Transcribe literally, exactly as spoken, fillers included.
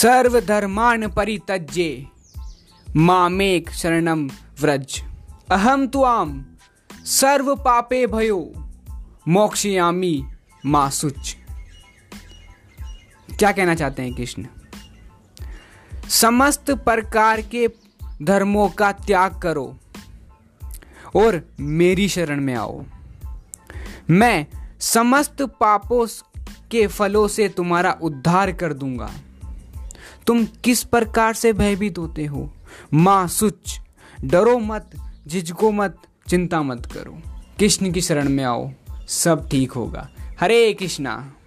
सर्वधर्मान् परित्यज्य मामेक शरणं व्रज। अहं त्वां सर्वपापेभ्यो मोक्षयामि मा शुच। क्या कहना चाहते हैं कृष्ण? समस्त प्रकार के धर्मों का त्याग करो और मेरी शरण में आओ। मैं समस्त पापों के फलों से तुम्हारा उद्धार कर दूंगा। तुम किस प्रकार से भयभीत होते हो? मां शुच, डरो मत, झिझको मत, चिंता मत करो, कृष्ण की शरण में आओ, सब ठीक होगा। हरे कृष्णा।